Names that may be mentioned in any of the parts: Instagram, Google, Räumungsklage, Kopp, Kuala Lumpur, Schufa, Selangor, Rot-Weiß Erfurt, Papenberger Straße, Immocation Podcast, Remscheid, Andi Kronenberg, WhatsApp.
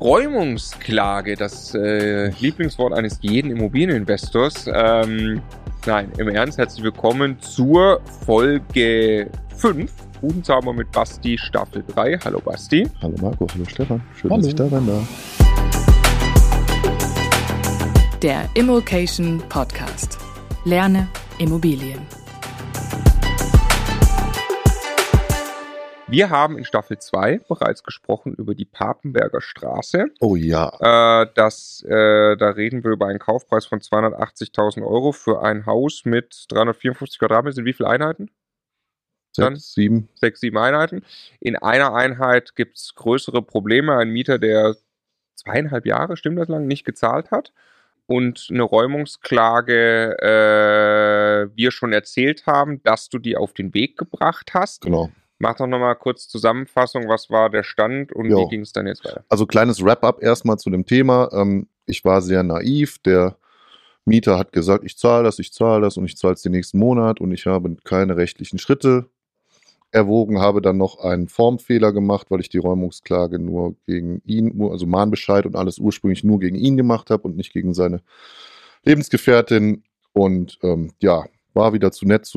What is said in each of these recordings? Räumungsklage, das Lieblingswort eines jeden Immobilieninvestors. Nein, im Ernst, herzlich willkommen zur Folge 5. Budenzauber mit Basti, Staffel 3. Hallo Basti. Hallo Marco, hallo Stefan. Schön, hallo, dass ich da bin. Der Immocation Podcast. Lerne Immobilien. Wir haben in Staffel 2 bereits gesprochen über die Papenberger Straße. Oh ja. Da reden wir über einen Kaufpreis von 280.000 Euro für ein Haus mit 354 Quadratmetern. Sind wie viele Einheiten? 6, 7 Einheiten. In einer Einheit gibt es größere Probleme. Ein Mieter, der 2,5 Jahre, stimmt das lang, nicht gezahlt hat. Und eine Räumungsklage, wir schon erzählt haben, dass du die auf den Weg gebracht hast. Genau. Mach doch nochmal kurz Zusammenfassung, was war der Stand und wie ging es dann jetzt weiter? Also kleines Wrap-up erstmal zu dem Thema. Ich war sehr naiv, der Mieter hat gesagt, ich zahle das und ich zahle es den nächsten Monat und ich habe keine rechtlichen Schritte erwogen, habe dann noch einen Formfehler gemacht, weil ich die Räumungsklage nur gegen ihn, also Mahnbescheid und alles ursprünglich nur gegen ihn gemacht habe und nicht gegen seine Lebensgefährtin und war wieder zu nett,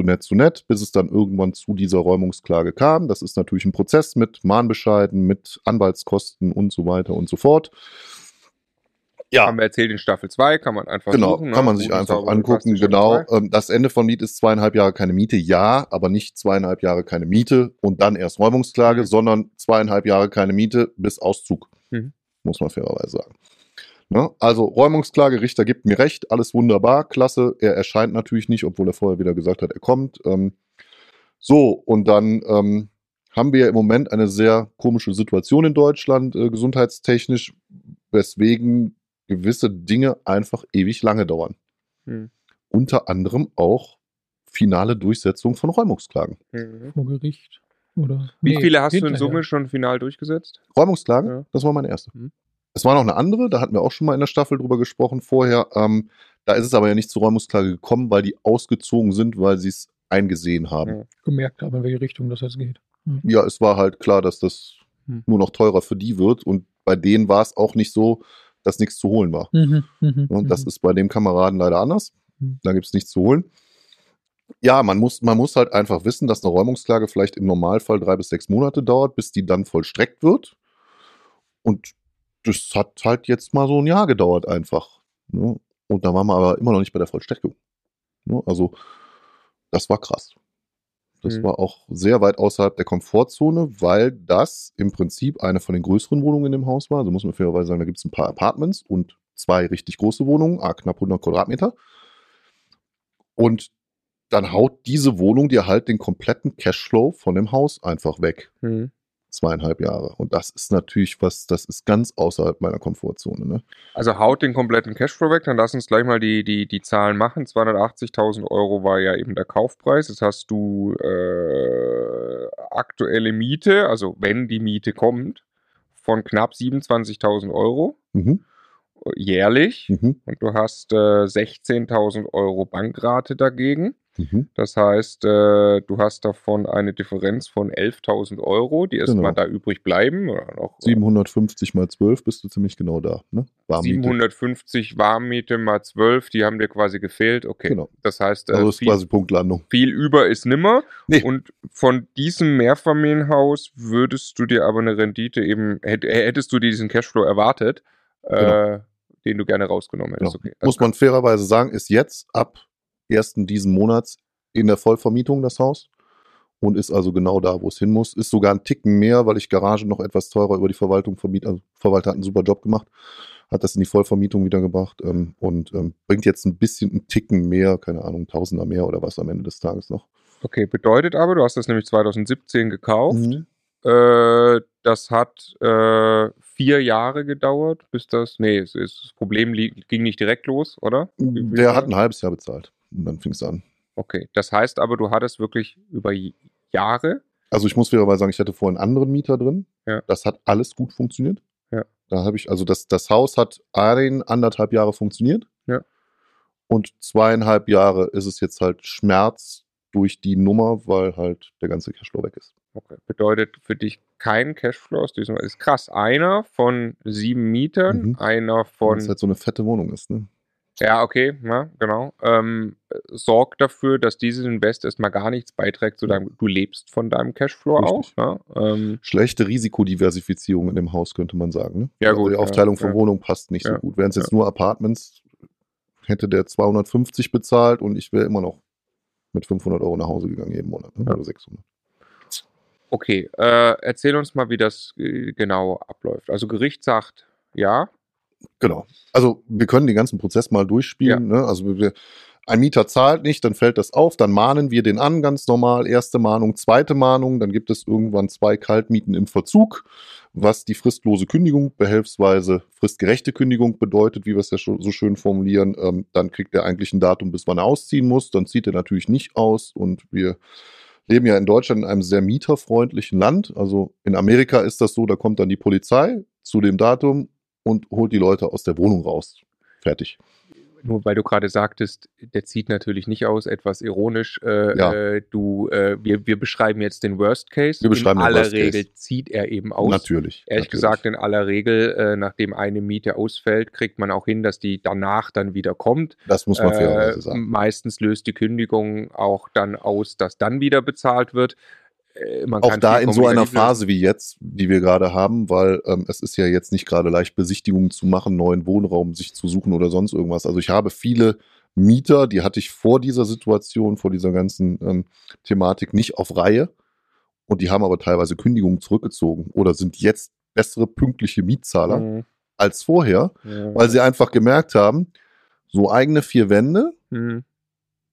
bis es dann irgendwann zu dieser Räumungsklage kam. Das ist natürlich ein Prozess mit Mahnbescheiden, mit Anwaltskosten und so weiter und so fort. Ja. Haben wir erzählt in Staffel 2, kann man einfach suchen. Genau, kann man sich einfach angucken, genau. Das Ende vom Lied ist 2,5 Jahre keine Miete, ja, aber nicht 2,5 Jahre keine Miete und dann erst Räumungsklage, sondern 2,5 Jahre keine Miete bis Auszug, muss man fairerweise sagen. Also Räumungsklage, Richter gibt mir recht, alles wunderbar, klasse. Er erscheint natürlich nicht, obwohl er vorher wieder gesagt hat, er kommt. Und dann haben wir im Moment eine sehr komische Situation in Deutschland, gesundheitstechnisch, weswegen gewisse Dinge einfach ewig lange dauern. Unter anderem auch finale Durchsetzung von Räumungsklagen. Vor Gericht? Oder? Wie viele hast du in Summe schon final durchgesetzt? Räumungsklagen? Ja. Das war meine erste. Es war noch eine andere, da hatten wir auch schon mal in der Staffel drüber gesprochen vorher. Da ist es aber ja nicht zur Räumungsklage gekommen, weil die ausgezogen sind, weil sie es eingesehen haben. Gemerkt haben, in welche Richtung das jetzt geht. Ja, es war halt klar, dass das nur noch teurer für die wird. Und bei denen war es auch nicht so, dass nichts zu holen war. Und das ist bei dem Kameraden leider anders. Da gibt es nichts zu holen. Ja, man muss halt einfach wissen, dass eine Räumungsklage vielleicht im Normalfall 3 bis 6 Monate dauert, bis die dann vollstreckt wird. Und das hat halt jetzt mal so ein Jahr gedauert einfach. Ne? Und da waren wir aber immer noch nicht bei der Vollstreckung. Ne? Also das war krass. Das war auch sehr weit außerhalb der Komfortzone, weil das im Prinzip eine von den größeren Wohnungen in dem Haus war. Also muss man fairerweise sagen, da gibt es ein paar Apartments und 2 richtig große Wohnungen, knapp 100 Quadratmeter. Und dann haut diese Wohnung dir halt den kompletten Cashflow von dem Haus einfach weg. 2,5 Jahre. Und das ist natürlich was, das ist ganz außerhalb meiner Komfortzone. Ne? Also haut den kompletten Cashflow weg, dann lass uns gleich mal die Zahlen machen. 280.000 Euro war ja eben der Kaufpreis. Jetzt hast du aktuelle Miete, also wenn die Miete kommt, von knapp 27.000 Euro jährlich. Und du hast 16.000 Euro Bankrate dagegen. Das heißt, du hast davon eine Differenz von 11.000 Euro, die erstmal da übrig bleiben. Oder noch, 750 mal 12 bist du ziemlich genau da. Ne? Warmmiete. 750 Warmmiete mal 12, die haben dir quasi gefehlt. Okay, genau. Das heißt, also das ist quasi Punktlandung. Viel über ist nimmer. Nee. Und von diesem Mehrfamilienhaus würdest du dir aber eine Rendite eben, hättest du diesen Cashflow erwartet, genau, den du gerne rausgenommen hättest. Genau. Okay. Muss man fairerweise sagen, ist jetzt ab 1. diesen Monats in der Vollvermietung das Haus und ist also genau da, wo es hin muss. Ist sogar ein Ticken mehr, weil ich Garage noch etwas teurer über die Verwaltung vermiete. Also Verwalter hat einen super Job gemacht, hat das in die Vollvermietung wieder gebracht und bringt jetzt einen Ticken mehr, keine Ahnung, Tausender mehr oder was am Ende des Tages noch. Okay, bedeutet aber, du hast das nämlich 2017 gekauft. Das hat 4 Jahre gedauert, bis das, das Problem ging nicht direkt los, oder? Der hat ein halbes Jahr bezahlt. Und dann fing es an. Okay, das heißt aber, du hattest wirklich über Jahre? Also ich muss fairerweise sagen, ich hatte vorher einen anderen Mieter drin. Ja. Das hat alles gut funktioniert. Ja. Da habe ich, also das Haus hat 1,5 Jahre funktioniert. Ja. Und 2,5 Jahre ist es jetzt halt Schmerz durch die Nummer, weil halt der ganze Cashflow weg ist. Okay. Bedeutet für dich kein Cashflow aus diesem, ist krass. Einer von 7 Mietern, einer von... Weil es halt so eine fette Wohnung ist, ne? Ja, okay, ja, genau. Sorgt dafür, dass dieses Invest erstmal gar nichts beiträgt zu deinem, du lebst von deinem Cashflow Richtig. Auch. Ja? Schlechte Risikodiversifizierung in dem Haus, könnte man sagen. Ne? Ja, gut, also die Aufteilung von Wohnungen passt nicht so gut. Wären es jetzt nur Apartments, hätte der 250 bezahlt und ich wäre immer noch mit 500 € nach Hause gegangen jeden Monat, ne? Oder 600. Okay, erzähl uns mal, wie das genau abläuft. Also Gericht sagt, ja. Genau. Also wir können den ganzen Prozess mal durchspielen. Ja. Ne? Also ein Mieter zahlt nicht, dann fällt das auf, dann mahnen wir den an, ganz normal. Erste Mahnung, zweite Mahnung, dann gibt es irgendwann 2 Kaltmieten im Verzug, was die fristlose Kündigung, behelfsweise fristgerechte Kündigung bedeutet, wie wir es ja so schön formulieren. Dann kriegt er eigentlich ein Datum, bis wann er ausziehen muss. Dann zieht er natürlich nicht aus und wir leben ja in Deutschland in einem sehr mieterfreundlichen Land. Also in Amerika ist das so, da kommt dann die Polizei zu dem Datum und holt die Leute aus der Wohnung raus. Fertig. Nur weil du gerade sagtest, der zieht natürlich nicht aus, etwas ironisch. Wir beschreiben jetzt den Worst Case. In aller Regel zieht er eben aus. Natürlich. Ehrlich gesagt, in aller Regel, nachdem eine Miete ausfällt, kriegt man auch hin, dass die danach dann wieder kommt. Das muss man fairerweise sagen. Meistens löst die Kündigung auch dann aus, dass dann wieder bezahlt wird. Auch da in so einer Phase wie jetzt, die wir gerade haben, weil es ist ja jetzt nicht gerade leicht, Besichtigungen zu machen, neuen Wohnraum sich zu suchen oder sonst irgendwas. Also ich habe viele Mieter, die hatte ich vor dieser Situation, vor dieser ganzen Thematik nicht auf Reihe und die haben aber teilweise Kündigungen zurückgezogen oder sind jetzt bessere pünktliche Mietzahler als vorher, weil sie einfach gemerkt haben, so eigene 4 Wände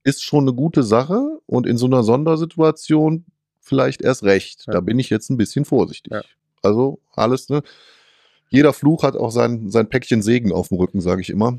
ist schon eine gute Sache und in so einer Sondersituation vielleicht erst recht. Ja. Da bin ich jetzt ein bisschen vorsichtig. Ja. Also alles, ne? Jeder Fluch hat auch sein Päckchen Segen auf dem Rücken, sage ich immer.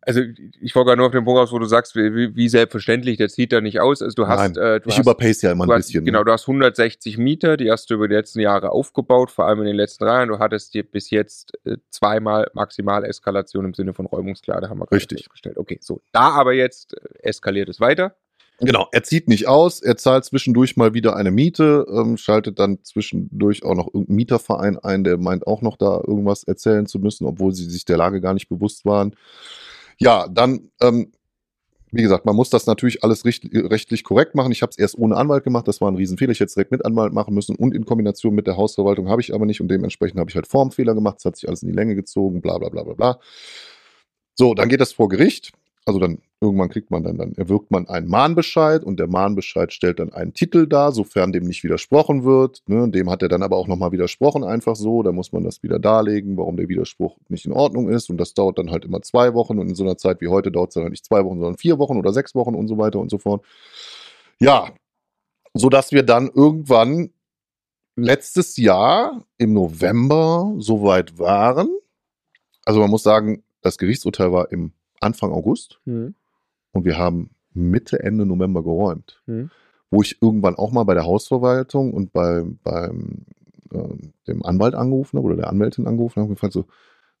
Also ich folge nur auf den Punkt aus, wo du sagst, wie selbstverständlich, der zieht da nicht aus. Also du hast, überpace ja immer ein bisschen. Genau, du hast 160 Mieter, die hast du über die letzten Jahre aufgebaut, vor allem in den letzten 3 Jahren. Du hattest dir bis jetzt 2-mal Maximaleskalation im Sinne von Räumungsklage, haben wir gerade festgestellt. Okay, so. Da aber jetzt eskaliert es weiter. Genau, er zieht nicht aus, er zahlt zwischendurch mal wieder eine Miete, schaltet dann zwischendurch auch noch irgendeinen Mieterverein ein, der meint auch noch da irgendwas erzählen zu müssen, obwohl sie sich der Lage gar nicht bewusst waren. Ja, dann, wie gesagt, man muss das natürlich alles rechtlich korrekt machen. Ich habe es erst ohne Anwalt gemacht, das war ein Riesenfehler. Ich hätte es direkt mit Anwalt machen müssen und in Kombination mit der Hausverwaltung habe ich aber nicht und dementsprechend habe ich halt Formfehler gemacht, es hat sich alles in die Länge gezogen, bla bla bla bla bla. So, dann geht das vor Gericht. Also dann irgendwann kriegt man dann erwirkt man einen Mahnbescheid und der Mahnbescheid stellt dann einen Titel dar, sofern dem nicht widersprochen wird. Ne? Dem hat er dann aber auch nochmal widersprochen, einfach so. Da muss man das wieder darlegen, warum der Widerspruch nicht in Ordnung ist. Und das dauert dann halt immer 2 Wochen. Und in so einer Zeit wie heute dauert es dann halt nicht 2 Wochen, sondern 4 Wochen oder 6 Wochen und so weiter und so fort. Ja, sodass wir dann irgendwann letztes Jahr im November soweit waren. Also man muss sagen, das Gerichtsurteil war im Anfang August und wir haben Mitte, Ende November geräumt, wo ich irgendwann auch mal bei der Hausverwaltung und dem Anwalt angerufen habe oder der Anwältin angerufen habe und gefragt so,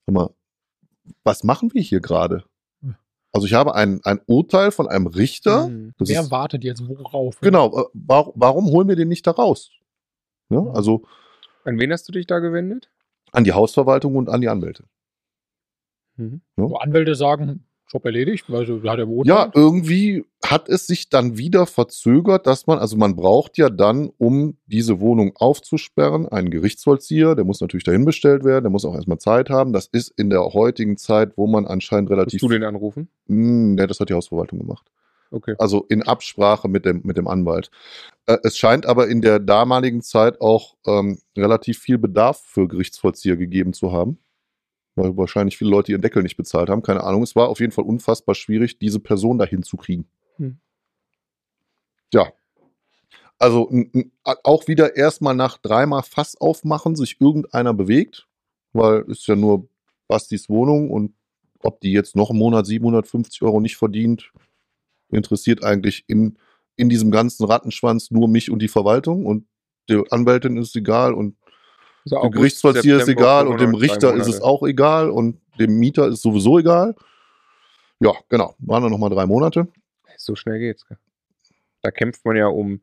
sag mal, was machen wir hier gerade? Also ich habe ein Urteil von einem Richter. Wer wartet jetzt worauf? Genau, warum holen wir den nicht da raus? Ja, also, an wen hast du dich da gewendet? An die Hausverwaltung und an die Anwälte. Ja. Wo Anwälte sagen, Job erledigt, weil hat er wohl. Ja, irgendwie hat es sich dann wieder verzögert, dass man braucht ja dann, um diese Wohnung aufzusperren, einen Gerichtsvollzieher, der muss natürlich dahin bestellt werden, der muss auch erstmal Zeit haben. Das ist in der heutigen Zeit, wo man anscheinend relativ. Willst du den anrufen? Ne, das hat die Hausverwaltung gemacht. Okay. Also in Absprache mit dem Anwalt. Es scheint aber in der damaligen Zeit auch relativ viel Bedarf für Gerichtsvollzieher gegeben zu haben. Weil wahrscheinlich viele Leute ihren Deckel nicht bezahlt haben. Keine Ahnung, es war auf jeden Fall unfassbar schwierig, diese Person dahin zu kriegen. Ja. Also auch wieder erstmal nach 3-mal Fass aufmachen, sich irgendeiner bewegt, weil es ja nur Bastis Wohnung und ob die jetzt noch im Monat 750 € nicht verdient, interessiert eigentlich in diesem ganzen Rattenschwanz nur mich und die Verwaltung und der Anwältin ist egal und dem Gerichtsvollzieher ist egal und dem Richter ist es auch egal und dem Mieter ist sowieso egal. Ja, genau. Waren dann nochmal 3 Monate. So schnell geht's. Da kämpft man ja um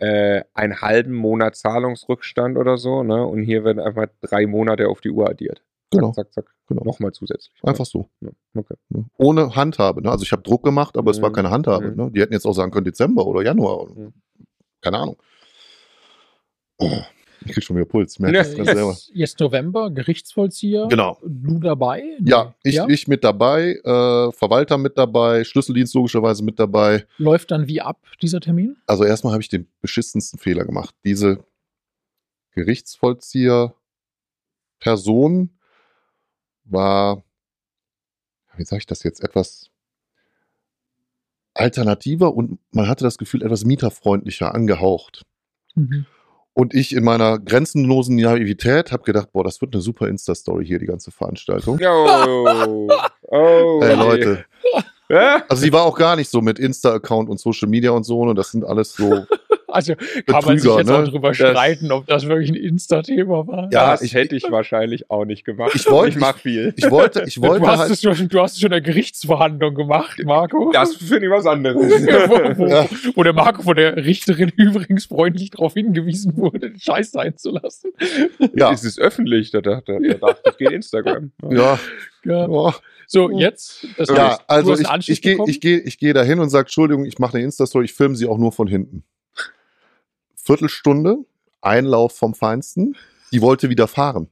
einen halben Monat Zahlungsrückstand oder so, ne? Und hier werden einfach 3 Monate auf die Uhr addiert. Genau. Zack, zack, zack. Genau. Nochmal zusätzlich. Einfach so. Ja. Okay. Ohne Handhabe. Ne? Also ich habe Druck gemacht, aber es war keine Handhabe. Ne? Die hätten jetzt auch sagen können Dezember oder Januar. Keine Ahnung. Oh, ich krieg schon wieder Puls. Jetzt November, Gerichtsvollzieher. Genau. Du dabei? Ja, ich mit dabei, Verwalter mit dabei, Schlüsseldienst logischerweise mit dabei. Läuft dann wie ab, dieser Termin? Also erstmal habe ich den beschissensten Fehler gemacht. Diese Gerichtsvollzieher-Person war, wie sage ich das jetzt, etwas alternativer und man hatte das Gefühl, etwas mieterfreundlicher angehaucht. Mhm. Und ich in meiner grenzenlosen Naivität habe gedacht, boah, das wird eine super Insta-Story hier, die ganze Veranstaltung. Oh. Oh. Hey, Leute. Also sie war auch gar nicht so mit Insta-Account und Social Media und so, und das sind alles so Also Betrüger, kann man sich jetzt auch drüber streiten, ob das wirklich ein Insta-Thema war. Ja, das hätte ich wahrscheinlich auch nicht gemacht. Ich mache viel. Ich wollte du hast es schon eine Gerichtsverhandlung gemacht, Marco. Das finde ich was anderes. Wo der Marco von der Richterin übrigens freundlich darauf hingewiesen wurde, den Scheiß sein zu lassen. Ja. Es ist öffentlich, das geht Instagram. Ja. Ja. So, jetzt? Also ich gehe da hin und sage, Entschuldigung, ich mache eine Insta-Story, ich filme sie auch nur von hinten. Viertelstunde, Einlauf vom Feinsten, die wollte wieder fahren.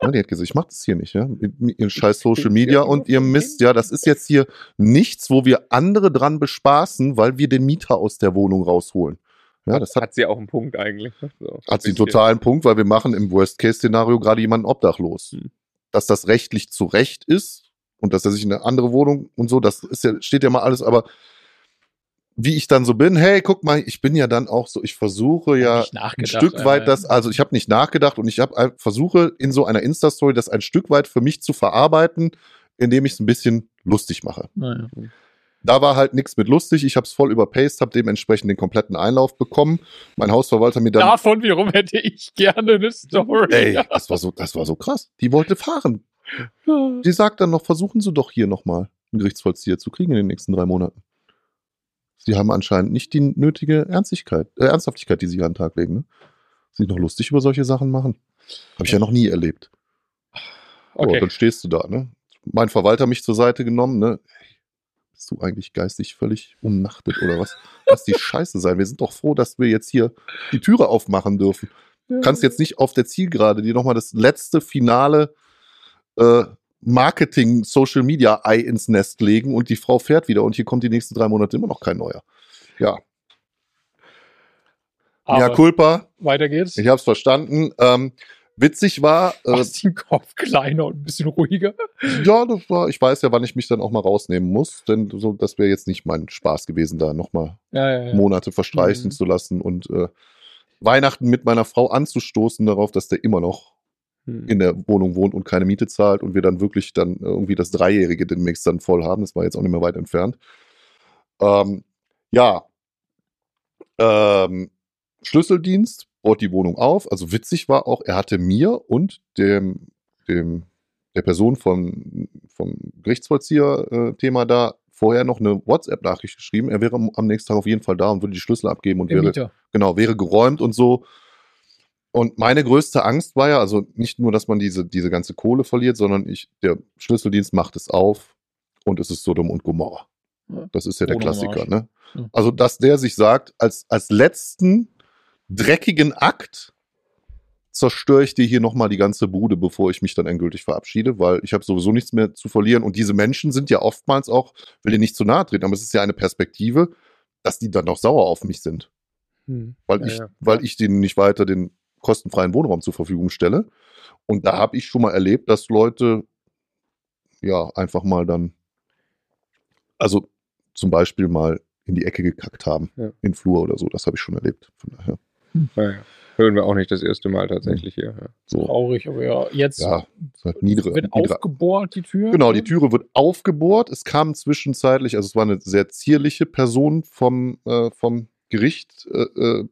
Ja, die hat gesagt, ich mach das hier nicht, ja. Ihr scheiß Social Media und ihr Mist, ja, das ist jetzt hier nichts, wo wir andere dran bespaßen, weil wir den Mieter aus der Wohnung rausholen. Ja, das hat sie auch einen Punkt eigentlich. So, hat sie einen totalen Punkt, weil wir machen im Worst-Case-Szenario gerade jemanden obdachlos. Dass das rechtlich zu Recht ist und dass er sich in eine andere Wohnung und so, das ist ja, steht ja mal alles, aber wie ich dann so bin, hey, guck mal, ich bin ja dann auch so, ich versuche ja ein Stück weit das, also ich habe nicht nachgedacht und ich versuche in so einer Insta-Story das ein Stück weit für mich zu verarbeiten, indem ich es ein bisschen lustig mache. Naja. Da war halt nichts mit lustig, ich habe es voll überpaced, habe dementsprechend den kompletten Einlauf bekommen. Mein Hausverwalter mir dann... Davon wiederum hätte ich gerne eine Story. Ey, das war so krass. Die wollte fahren. Die sagt dann noch, versuchen Sie doch hier nochmal einen Gerichtsvollzieher zu kriegen in den nächsten 3 Monaten. Sie haben anscheinend nicht die nötige Ernsthaftigkeit, die sie an den Tag legen. Ne? Sie noch lustig über solche Sachen machen. Habe ich ja noch nie erlebt. Okay. Oh, dann stehst du da. Ne? Mein Verwalter mich zur Seite genommen. Ne? Hey, bist du eigentlich geistig völlig umnachtet oder was? Lass die Scheiße sein. Wir sind doch froh, dass wir jetzt hier die Türe aufmachen dürfen. Du kannst jetzt nicht auf der Zielgerade dir nochmal das letzte finale Marketing-Social-Media-Ei ins Nest legen und die Frau fährt wieder und hier kommt die nächsten 3 Monate immer noch kein neuer. Ja. Mea culpa. Weiter geht's. Ich hab's verstanden. Witzig war... Machst den Kopf kleiner und ein bisschen ruhiger. Ja, das war, ich weiß ja, wann ich mich dann auch mal rausnehmen muss, denn so, das wäre jetzt nicht mein Spaß gewesen, da nochmal Monate verstreichen zu lassen und Weihnachten mit meiner Frau anzustoßen darauf, dass der immer noch in der Wohnung wohnt und keine Miete zahlt und wir dann wirklich dann irgendwie das 3-Jährige demnächst dann voll haben. Das war jetzt auch nicht mehr weit entfernt. Schlüsseldienst baut die Wohnung auf. Also witzig war auch, er hatte mir und der Person vom Gerichtsvollzieher-Thema da vorher noch eine WhatsApp-Nachricht geschrieben. Er wäre am nächsten Tag auf jeden Fall da und würde die Schlüssel abgeben und wäre geräumt und so. Und meine größte Angst war ja, also nicht nur, dass man diese ganze Kohle verliert, sondern der Schlüsseldienst macht es auf und es ist Sodom und Gomorra. Das ist ja der Klassiker, ne? Also, dass der sich sagt, als letzten dreckigen Akt zerstöre ich dir hier nochmal die ganze Bude, bevor ich mich dann endgültig verabschiede, weil ich habe sowieso nichts mehr zu verlieren. Und diese Menschen sind ja oftmals auch, will dir nicht zu nahe treten, aber es ist ja eine Perspektive, dass die dann noch sauer auf mich sind. Weil ich denen nicht weiter den kostenfreien Wohnraum zur Verfügung stelle. Und da habe ich schon mal erlebt, dass Leute ja einfach mal dann, also zum Beispiel mal in die Ecke gekackt haben, in den Flur oder so. Das habe ich schon erlebt. Von daher. Naja. Hören wir auch nicht das erste Mal tatsächlich hier. Ja. So. Traurig, aber ja. Jetzt wird aufgebohrt, die Tür. Genau, die Türe wird aufgebohrt. Es kam zwischenzeitlich, also es war eine sehr zierliche Person vom Gericht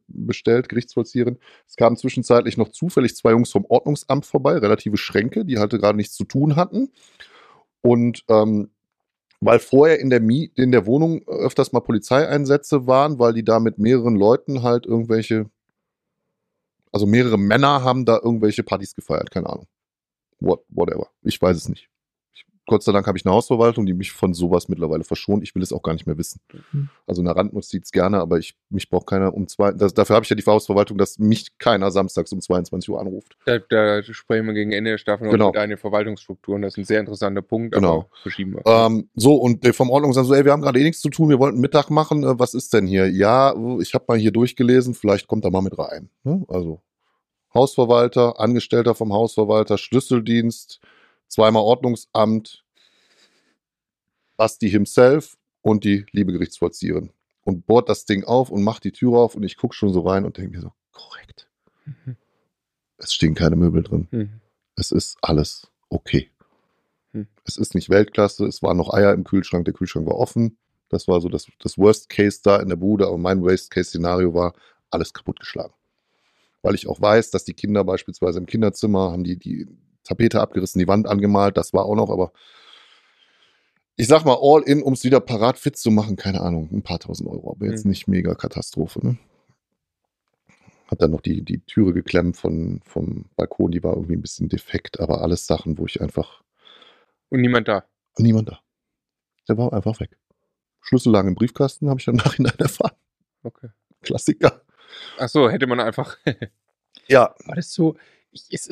bestellt, Gerichtsvollzieherin. Es kamen zwischenzeitlich noch zufällig 2 Jungs vom Ordnungsamt vorbei, relative Schränke, die halt gerade nichts zu tun hatten. Und weil vorher in der Wohnung öfters mal Polizeieinsätze waren, weil die da mit mehreren Leuten halt mehrere Männer haben da irgendwelche Partys gefeiert, keine Ahnung. Whatever, ich weiß es nicht. Gott sei Dank habe ich eine Hausverwaltung, die mich von sowas mittlerweile verschont. Ich will es auch gar nicht mehr wissen. Also eine Randnotiz gerne, aber mich braucht keiner um 2 Uhr. Dafür habe ich ja die Hausverwaltung, dass mich keiner samstags um 22 Uhr anruft. Da sprechen wir gegen Ende der Staffel genau. Auch über deine Verwaltungsstrukturen. Das ist ein sehr interessanter Punkt, genau. Aber verschieben wir. Und vom Ordnungsamt wir haben gerade nichts zu tun, wir wollten Mittag machen. Was ist denn hier? Ja, ich habe mal hier durchgelesen, vielleicht kommt da mal mit rein. Also Hausverwalter, Angestellter vom Hausverwalter, Schlüsseldienst, zweimal Ordnungsamt, Basti himself und die liebe Gerichtsvollzieherin. Und bohrt das Ding auf und macht die Tür auf und ich gucke schon so rein und denke mir so, korrekt. Mhm. Es stehen keine Möbel drin. Mhm. Es ist alles okay. Mhm. Es ist nicht Weltklasse, es waren noch Eier im Kühlschrank, der Kühlschrank war offen. Das war so das Worst Case da in der Bude, aber mein Worst Case Szenario war, alles kaputtgeschlagen. Weil ich auch weiß, dass die Kinder beispielsweise im Kinderzimmer haben die Tapete abgerissen, die Wand angemalt, das war auch noch, aber ich sag mal all in, um es wieder parat fit zu machen, keine Ahnung, ein paar tausend Euro, aber jetzt nicht mega Katastrophe, ne? Hat dann noch die Türe geklemmt vom Balkon, die war irgendwie ein bisschen defekt, aber alles Sachen, wo ich einfach... Und niemand da? Niemand da. Der war einfach weg. Schlüssel lagen im Briefkasten, habe ich dann nachhinein erfahren. Okay. Klassiker. Ach so, hätte man einfach... Ja. War das so... Ich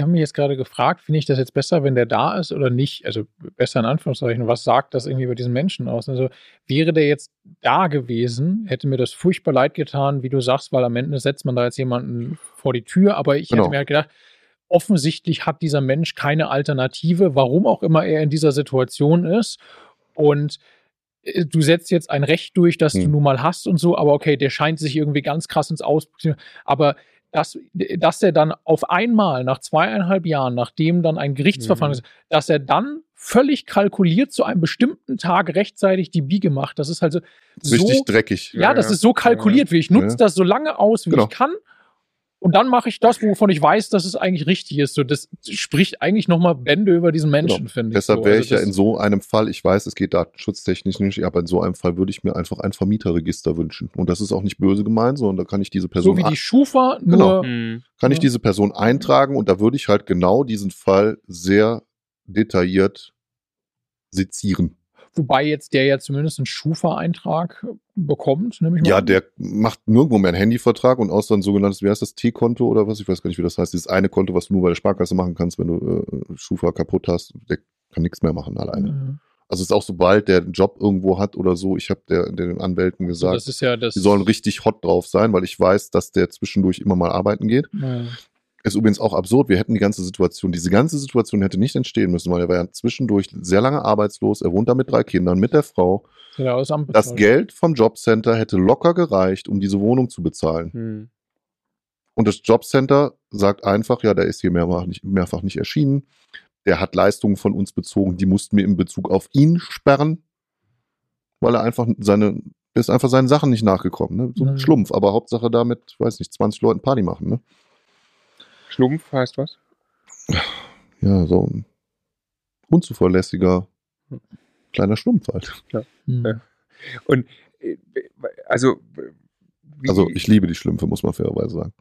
habe mich jetzt gerade gefragt, finde ich das jetzt besser, wenn der da ist oder nicht? Also besser in Anführungszeichen, was sagt das irgendwie über diesen Menschen aus? Also wäre der jetzt da gewesen, hätte mir das furchtbar leid getan, wie du sagst, weil am Ende setzt man da jetzt jemanden vor die Tür, aber ich hätte mir halt gedacht, offensichtlich hat dieser Mensch keine Alternative, warum auch immer er in dieser Situation ist und du setzt jetzt ein Recht durch, das du nun mal hast und so, aber okay, der scheint sich irgendwie ganz krass ins Ausbüchsen, aber dass er dann auf einmal nach 2,5 Jahren, nachdem dann ein Gerichtsverfahren ist, dass er dann völlig kalkuliert zu einem bestimmten Tag rechtzeitig die Biege macht, das ist halt so... Richtig dreckig. Ja, das ist so kalkuliert, wie ich nutze das so lange aus, wie ich kann und dann mache ich das, wovon ich weiß, dass es eigentlich richtig ist. So, das spricht eigentlich nochmal Bände über diesen Menschen, finde ich. Deshalb wäre ich ja in so einem Fall, ich weiß, es geht datenschutztechnisch nicht, aber in so einem Fall würde ich mir einfach ein Vermieterregister wünschen. Und das ist auch nicht böse gemeint, sondern da kann ich diese Person... So wie die Schufa, nur... Genau. Kann ich diese Person eintragen und da würde ich halt genau diesen Fall sehr detailliert sezieren. Wobei jetzt der ja zumindest einen Schufa-Eintrag bekommt, nehme ich mal. Ja, der macht nirgendwo mehr einen Handyvertrag und außer ein sogenanntes, wie heißt das, T-Konto oder was? Ich weiß gar nicht, wie das heißt. Dieses eine Konto, was du nur bei der Sparkasse machen kannst, wenn du Schufa kaputt hast, der kann nichts mehr machen alleine. Mhm. Also es ist auch, sobald der einen Job irgendwo hat oder so, ich habe den Anwälten gesagt, das ist ja das, die sollen richtig hot drauf sein, weil ich weiß, dass der zwischendurch immer mal arbeiten geht. Ja. Ist übrigens auch absurd, wir hätten diese ganze Situation hätte nicht entstehen müssen, weil er war ja zwischendurch sehr lange arbeitslos, er wohnt da mit 3 Kindern, mit der Frau. Ja, das Geld vom Jobcenter hätte locker gereicht, um diese Wohnung zu bezahlen. Hm. Und das Jobcenter sagt einfach, ja, der ist hier mehrfach nicht erschienen, der hat Leistungen von uns bezogen, die mussten wir in Bezug auf ihn sperren, weil er ist einfach seinen Sachen nicht nachgekommen. Ne? So ein Schlumpf, aber Hauptsache damit, weiß nicht, 20 Leuten Party machen, ne? Schlumpf heißt was? Ja, so ein unzuverlässiger kleiner Schlumpf halt. Ja. Mhm. Und also ich liebe die Schlümpfe, muss man fairerweise sagen.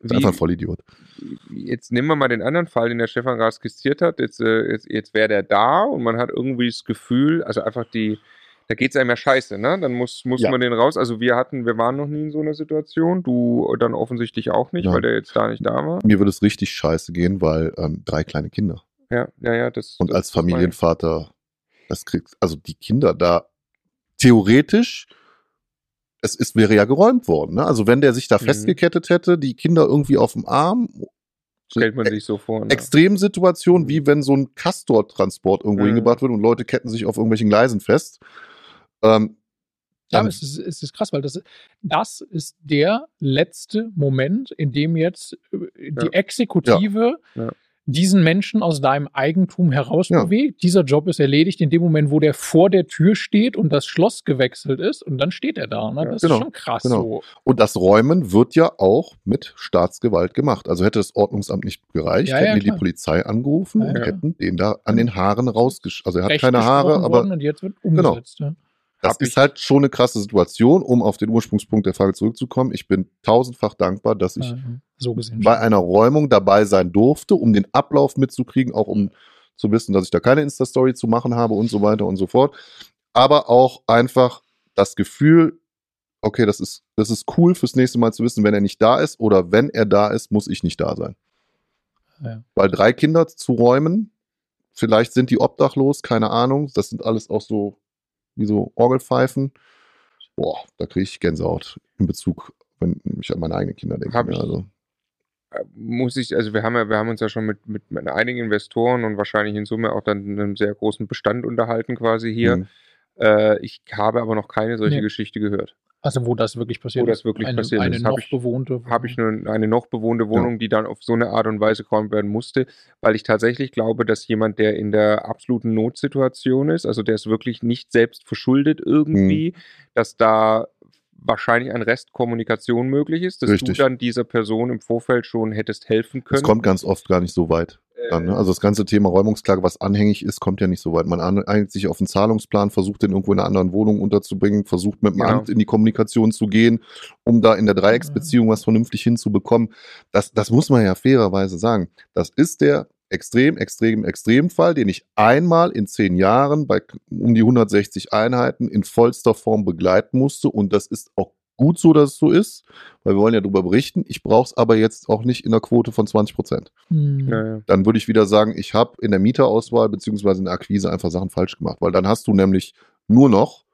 Ist einfach ein Vollidiot. Jetzt nehmen wir mal den anderen Fall, den der Stefan gerade skizziert hat. Jetzt wäre der da und man hat irgendwie das Gefühl, also einfach da geht es einem ja scheiße, ne? Dann muss man den raus. Also wir waren noch nie in so einer Situation. Du dann offensichtlich auch nicht, weil der jetzt da nicht da war. Mir würde es richtig scheiße gehen, weil 3 kleine Kinder. Ja, das... Und das als Familienvater, das kriegst... Also die Kinder da, theoretisch, wäre ja geräumt worden, ne? Also wenn der sich da festgekettet hätte, die Kinder irgendwie auf dem Arm... Stellt man sich so vor. Ne? Extremsituation, wie wenn so ein Castor-Transport irgendwo hingebracht wird und Leute ketten sich auf irgendwelchen Gleisen fest. Ja, es ist krass, weil das ist der letzte Moment, in dem jetzt die Exekutive diesen Menschen aus deinem Eigentum herausbewegt. Ja. Dieser Job ist erledigt in dem Moment, wo der vor der Tür steht und das Schloss gewechselt ist und dann steht er da. Ne? Das ist schon krass so. Und das Räumen wird ja auch mit Staatsgewalt gemacht. Also hätte das Ordnungsamt nicht gereicht, hätten die Polizei angerufen und hätten den da an den Haaren rausgeschickt. Also er hat Recht keine Haare, aber und jetzt wird umgesetzt. Genau. Ja. Das ist halt schon eine krasse Situation, um auf den Ursprungspunkt der Frage zurückzukommen. Ich bin tausendfach dankbar, dass ich so gesehen bei einer Räumung dabei sein durfte, um den Ablauf mitzukriegen, auch um zu wissen, dass ich da keine Insta-Story zu machen habe und so weiter und so fort. Aber auch einfach das Gefühl, okay, das ist cool fürs nächste Mal zu wissen, wenn er nicht da ist oder wenn er da ist, muss ich nicht da sein. Ja. Weil 3 Kinder zu räumen, vielleicht sind die obdachlos, keine Ahnung, das sind alles auch so wie so Orgelpfeifen. Boah, da kriege ich Gänsehaut in Bezug, wenn ich an meine eigenen Kinder denke. Wir haben uns ja schon mit einigen Investoren und wahrscheinlich in Summe auch dann einem sehr großen Bestand unterhalten quasi hier. Mhm. Ich habe aber noch keine solche Geschichte gehört. Also wo das wirklich passiert ist? Wo das wirklich passiert ist. Habe ich eine noch bewohnte Wohnung, die dann auf so eine Art und Weise geräumt werden musste, weil ich tatsächlich glaube, dass jemand, der in der absoluten Notsituation ist, also der ist wirklich nicht selbst verschuldet irgendwie, dass da wahrscheinlich ein Rest Kommunikation möglich ist, dass du dann dieser Person im Vorfeld schon hättest helfen können. Das kommt ganz oft gar nicht so weit. Dann, ne? Also das ganze Thema Räumungsklage, was anhängig ist, kommt ja nicht so weit. Man einigt sich auf einen Zahlungsplan, versucht den irgendwo in einer anderen Wohnung unterzubringen, versucht mit dem Amt in die Kommunikation zu gehen, um da in der Dreiecksbeziehung was vernünftig hinzubekommen. Das muss man ja fairerweise sagen. Das ist der Extremfall, den ich einmal in 10 Jahren bei um die 160 Einheiten in vollster Form begleiten musste. Und das ist auch gut so, dass es so ist, weil wir wollen ja darüber berichten. Ich brauche es aber jetzt auch nicht in der Quote von 20%. Ja. Dann würde ich wieder sagen, ich habe in der Mieterauswahl bzw. in der Akquise einfach Sachen falsch gemacht, weil dann hast du nämlich nur noch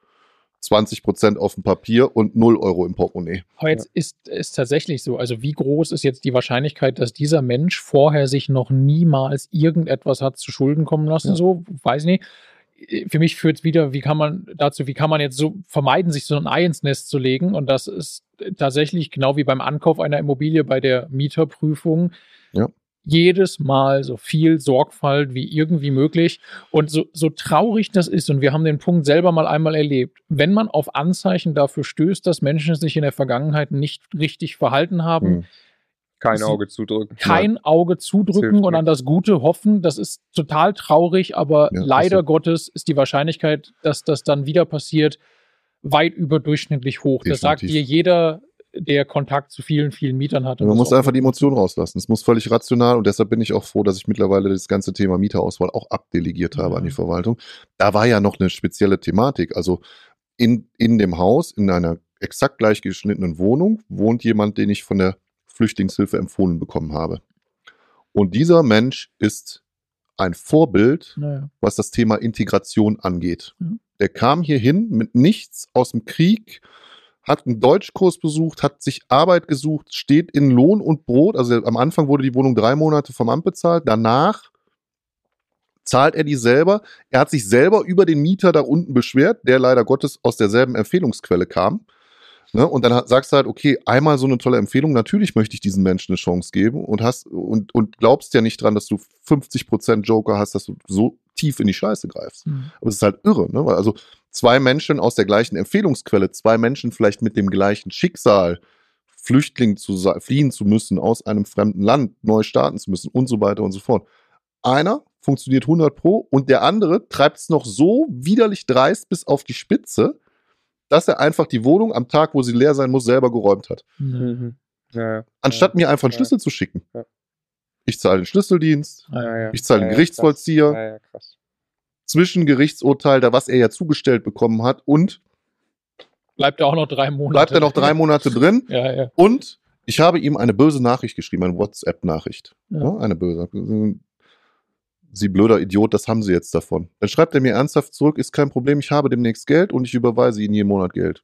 20% auf dem Papier und 0 Euro im Portemonnaie. Aber jetzt ist tatsächlich so, also wie groß ist jetzt die Wahrscheinlichkeit, dass dieser Mensch vorher sich noch niemals irgendetwas hat zu Schulden kommen lassen, so, weiß nicht. Für mich führt es wieder, wie kann man jetzt so vermeiden, sich so ein Ei ins Nest zu legen, und das ist tatsächlich genau wie beim Ankauf einer Immobilie bei der Mieterprüfung. Ja. Jedes Mal so viel Sorgfalt wie irgendwie möglich, und so traurig das ist, und wir haben den Punkt selber mal einmal erlebt, wenn man auf Anzeichen dafür stößt, dass Menschen sich in der Vergangenheit nicht richtig verhalten haben, kein Auge zudrücken. Und an das Gute hoffen, das ist total traurig, aber leider Gottes ist die Wahrscheinlichkeit, dass das dann wieder passiert, weit überdurchschnittlich hoch. Definitiv. Das sagt dir jeder, der Kontakt zu vielen, vielen Mietern hatte. Man muss einfach die Emotionen rauslassen. Es muss völlig rational, und deshalb bin ich auch froh, dass ich mittlerweile das ganze Thema Mieterauswahl auch abdelegiert habe an die Verwaltung. Da war ja noch eine spezielle Thematik. Also in dem Haus, in einer exakt gleich geschnittenen Wohnung, wohnt jemand, den ich von der Flüchtlingshilfe empfohlen bekommen habe. Und dieser Mensch ist ein Vorbild, was das Thema Integration angeht. Ja. Der kam hierhin mit nichts aus dem Krieg, hat einen Deutschkurs besucht, hat sich Arbeit gesucht, steht in Lohn und Brot. Also am Anfang wurde die Wohnung 3 Monate vom Amt bezahlt. Danach zahlt er die selber. Er hat sich selber über den Mieter da unten beschwert, der leider Gottes aus derselben Empfehlungsquelle kam. Ne? Und dann sagst du halt, okay, einmal so eine tolle Empfehlung, natürlich möchte ich diesen Menschen eine Chance geben, und und glaubst ja nicht dran, dass du 50% Joker hast, dass du so tief in die Scheiße greifst. Aber es ist halt irre, ne? Weil also 2 Menschen aus der gleichen Empfehlungsquelle, 2 Menschen vielleicht mit dem gleichen Schicksal, Flüchtling zu sein, fliehen zu müssen, aus einem fremden Land neu starten zu müssen und so weiter und so fort. Einer funktioniert 100% und der andere treibt es noch so widerlich dreist bis auf die Spitze, dass er einfach die Wohnung am Tag, wo sie leer sein muss, selber geräumt hat. Anstatt mir einfach einen Schlüssel zu schicken. Ich zahle den Schlüsseldienst, ich zahle den Gerichtsvollzieher, zwischen Gerichtsurteil, da was er ja zugestellt bekommen hat, und bleibt er noch 3 Monate drin. Und ich habe ihm eine böse Nachricht geschrieben, eine WhatsApp-Nachricht. Eine böse. Sie blöder Idiot, das haben Sie jetzt davon. Dann schreibt er mir ernsthaft zurück, ist kein Problem, ich habe demnächst Geld und ich überweise Ihnen jeden Monat Geld.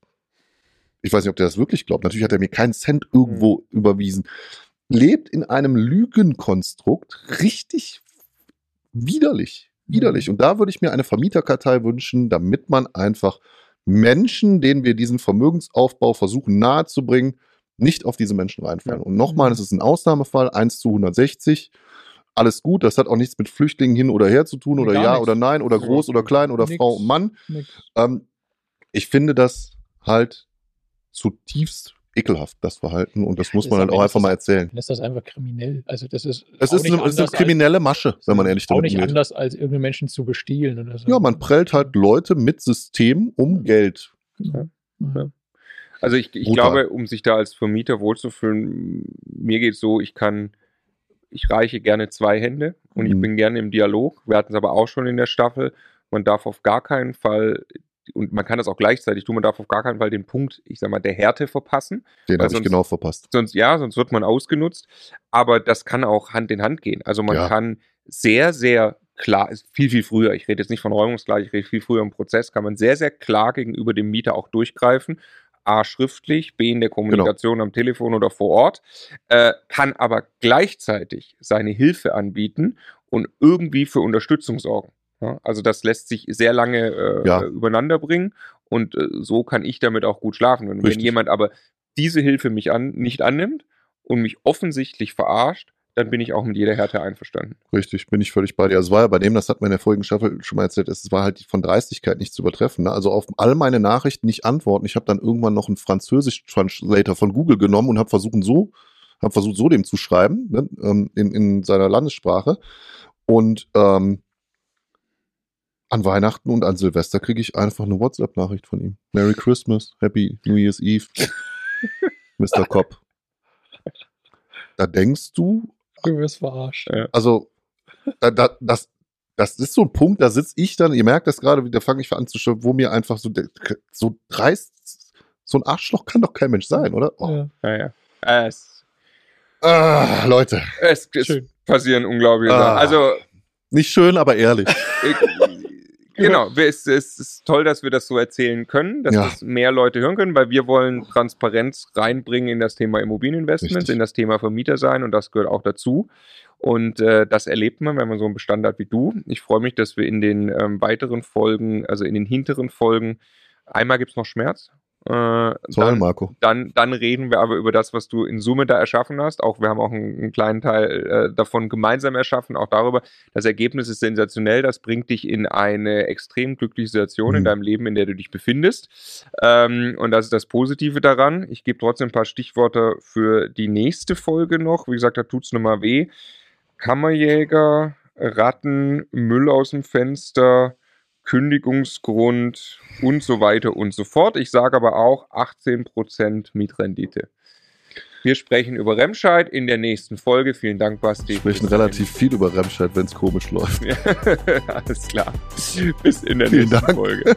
Ich weiß nicht, ob der das wirklich glaubt. Natürlich hat er mir keinen Cent irgendwo überwiesen. Lebt in einem Lügenkonstrukt, richtig widerlich. Und da würde ich mir eine Vermieterkartei wünschen, damit man einfach Menschen, denen wir diesen Vermögensaufbau versuchen nahezubringen, nicht auf diese Menschen reinfallen. Und nochmal, es ist ein Ausnahmefall, 1 zu 160. alles gut, das hat auch nichts mit Flüchtlingen hin oder her zu tun oder ja oder nein oder groß oder klein oder Frau und Mann. Ich finde das halt zutiefst ekelhaft, das Verhalten, und das muss man halt auch einfach mal erzählen. Dann ist das einfach kriminell. Also das ist eine kriminelle Masche, wenn man ehrlich damit geht. Auch nicht anders, als irgendeinen Menschen zu bestehlen oder so. Ja, man prellt halt Leute mit System um Geld. Ja. Ja. Also ich glaube, um sich da als Vermieter wohlzufühlen, mir geht es so, ich reiche gerne zwei Hände und ich bin gerne im Dialog. Wir hatten es aber auch schon in der Staffel. Man darf auf gar keinen Fall, und man kann das auch gleichzeitig tun, man darf auf gar keinen Fall den Punkt, ich sag mal, der Härte verpassen. Den habe ich genau verpasst. Sonst wird man ausgenutzt. Aber das kann auch Hand in Hand gehen. Also man kann sehr, sehr klar, viel, viel früher, ich rede jetzt nicht von Räumungsklage, ich rede viel früher im Prozess, kann man sehr, sehr klar gegenüber dem Mieter auch durchgreifen. A, schriftlich, B, in der Kommunikation am Telefon oder vor Ort, kann aber gleichzeitig seine Hilfe anbieten und irgendwie für Unterstützung sorgen. Ja, also das lässt sich sehr lange übereinander bringen, und so kann ich damit auch gut schlafen. Und wenn jemand aber diese Hilfe nicht annimmt und mich offensichtlich verarscht, dann bin ich auch mit jeder Härte einverstanden. Richtig, bin ich völlig bei dir. Also war ja bei dem, das hat man in der vorigen Staffel schon mal erzählt, es war halt von Dreistigkeit nicht zu übertreffen. Ne? Also auf all meine Nachrichten nicht antworten. Ich habe dann irgendwann noch einen Französisch-Translator von Google genommen und habe versucht, so dem zu schreiben, ne? in seiner Landessprache. Und an Weihnachten und an Silvester kriege ich einfach eine WhatsApp-Nachricht von ihm. Merry Christmas, Happy New Year's Eve, Mr. Kopp. Da denkst du, du wirst verarscht. Also, das ist so ein Punkt, da sitze ich dann, ihr merkt das gerade, da fange ich an zu schimpfen, wo mir einfach so dreist, so ein Arschloch kann doch kein Mensch sein, oder? Oh. Ja. Leute. Es passieren unglaubliche Sachen. Also, nicht schön, aber ehrlich. Genau, es ist toll, dass wir das so erzählen können, dass das mehr Leute hören können, weil wir wollen Transparenz reinbringen in das Thema Immobilieninvestments, in das Thema Vermieter sein, und das gehört auch dazu. Und das erlebt man, wenn man so einen Bestand hat wie du. Ich freue mich, dass wir in den weiteren Folgen, also in den hinteren Folgen, einmal gibt es noch Schmerz. Toll, Marco. Dann reden wir aber über das, was du in Summe da erschaffen hast. Auch wir haben auch einen kleinen Teil davon gemeinsam erschaffen, auch darüber. Das Ergebnis ist sensationell. Das bringt dich in eine extrem glückliche Situation in deinem Leben, in der du dich befindest. Und das ist das Positive daran. Ich gebe trotzdem ein paar Stichworte für die nächste Folge noch. Wie gesagt, da tut's nochmal weh. Kammerjäger, Ratten, Müll aus dem Fenster, Kündigungsgrund und so weiter und so fort. Ich sage aber auch 18% Mietrendite. Wir sprechen über Remscheid in der nächsten Folge. Vielen Dank, Basti. Wir sprechen relativ viel über Remscheid, wenn es komisch läuft. Alles klar. Bis in der nächsten Folge.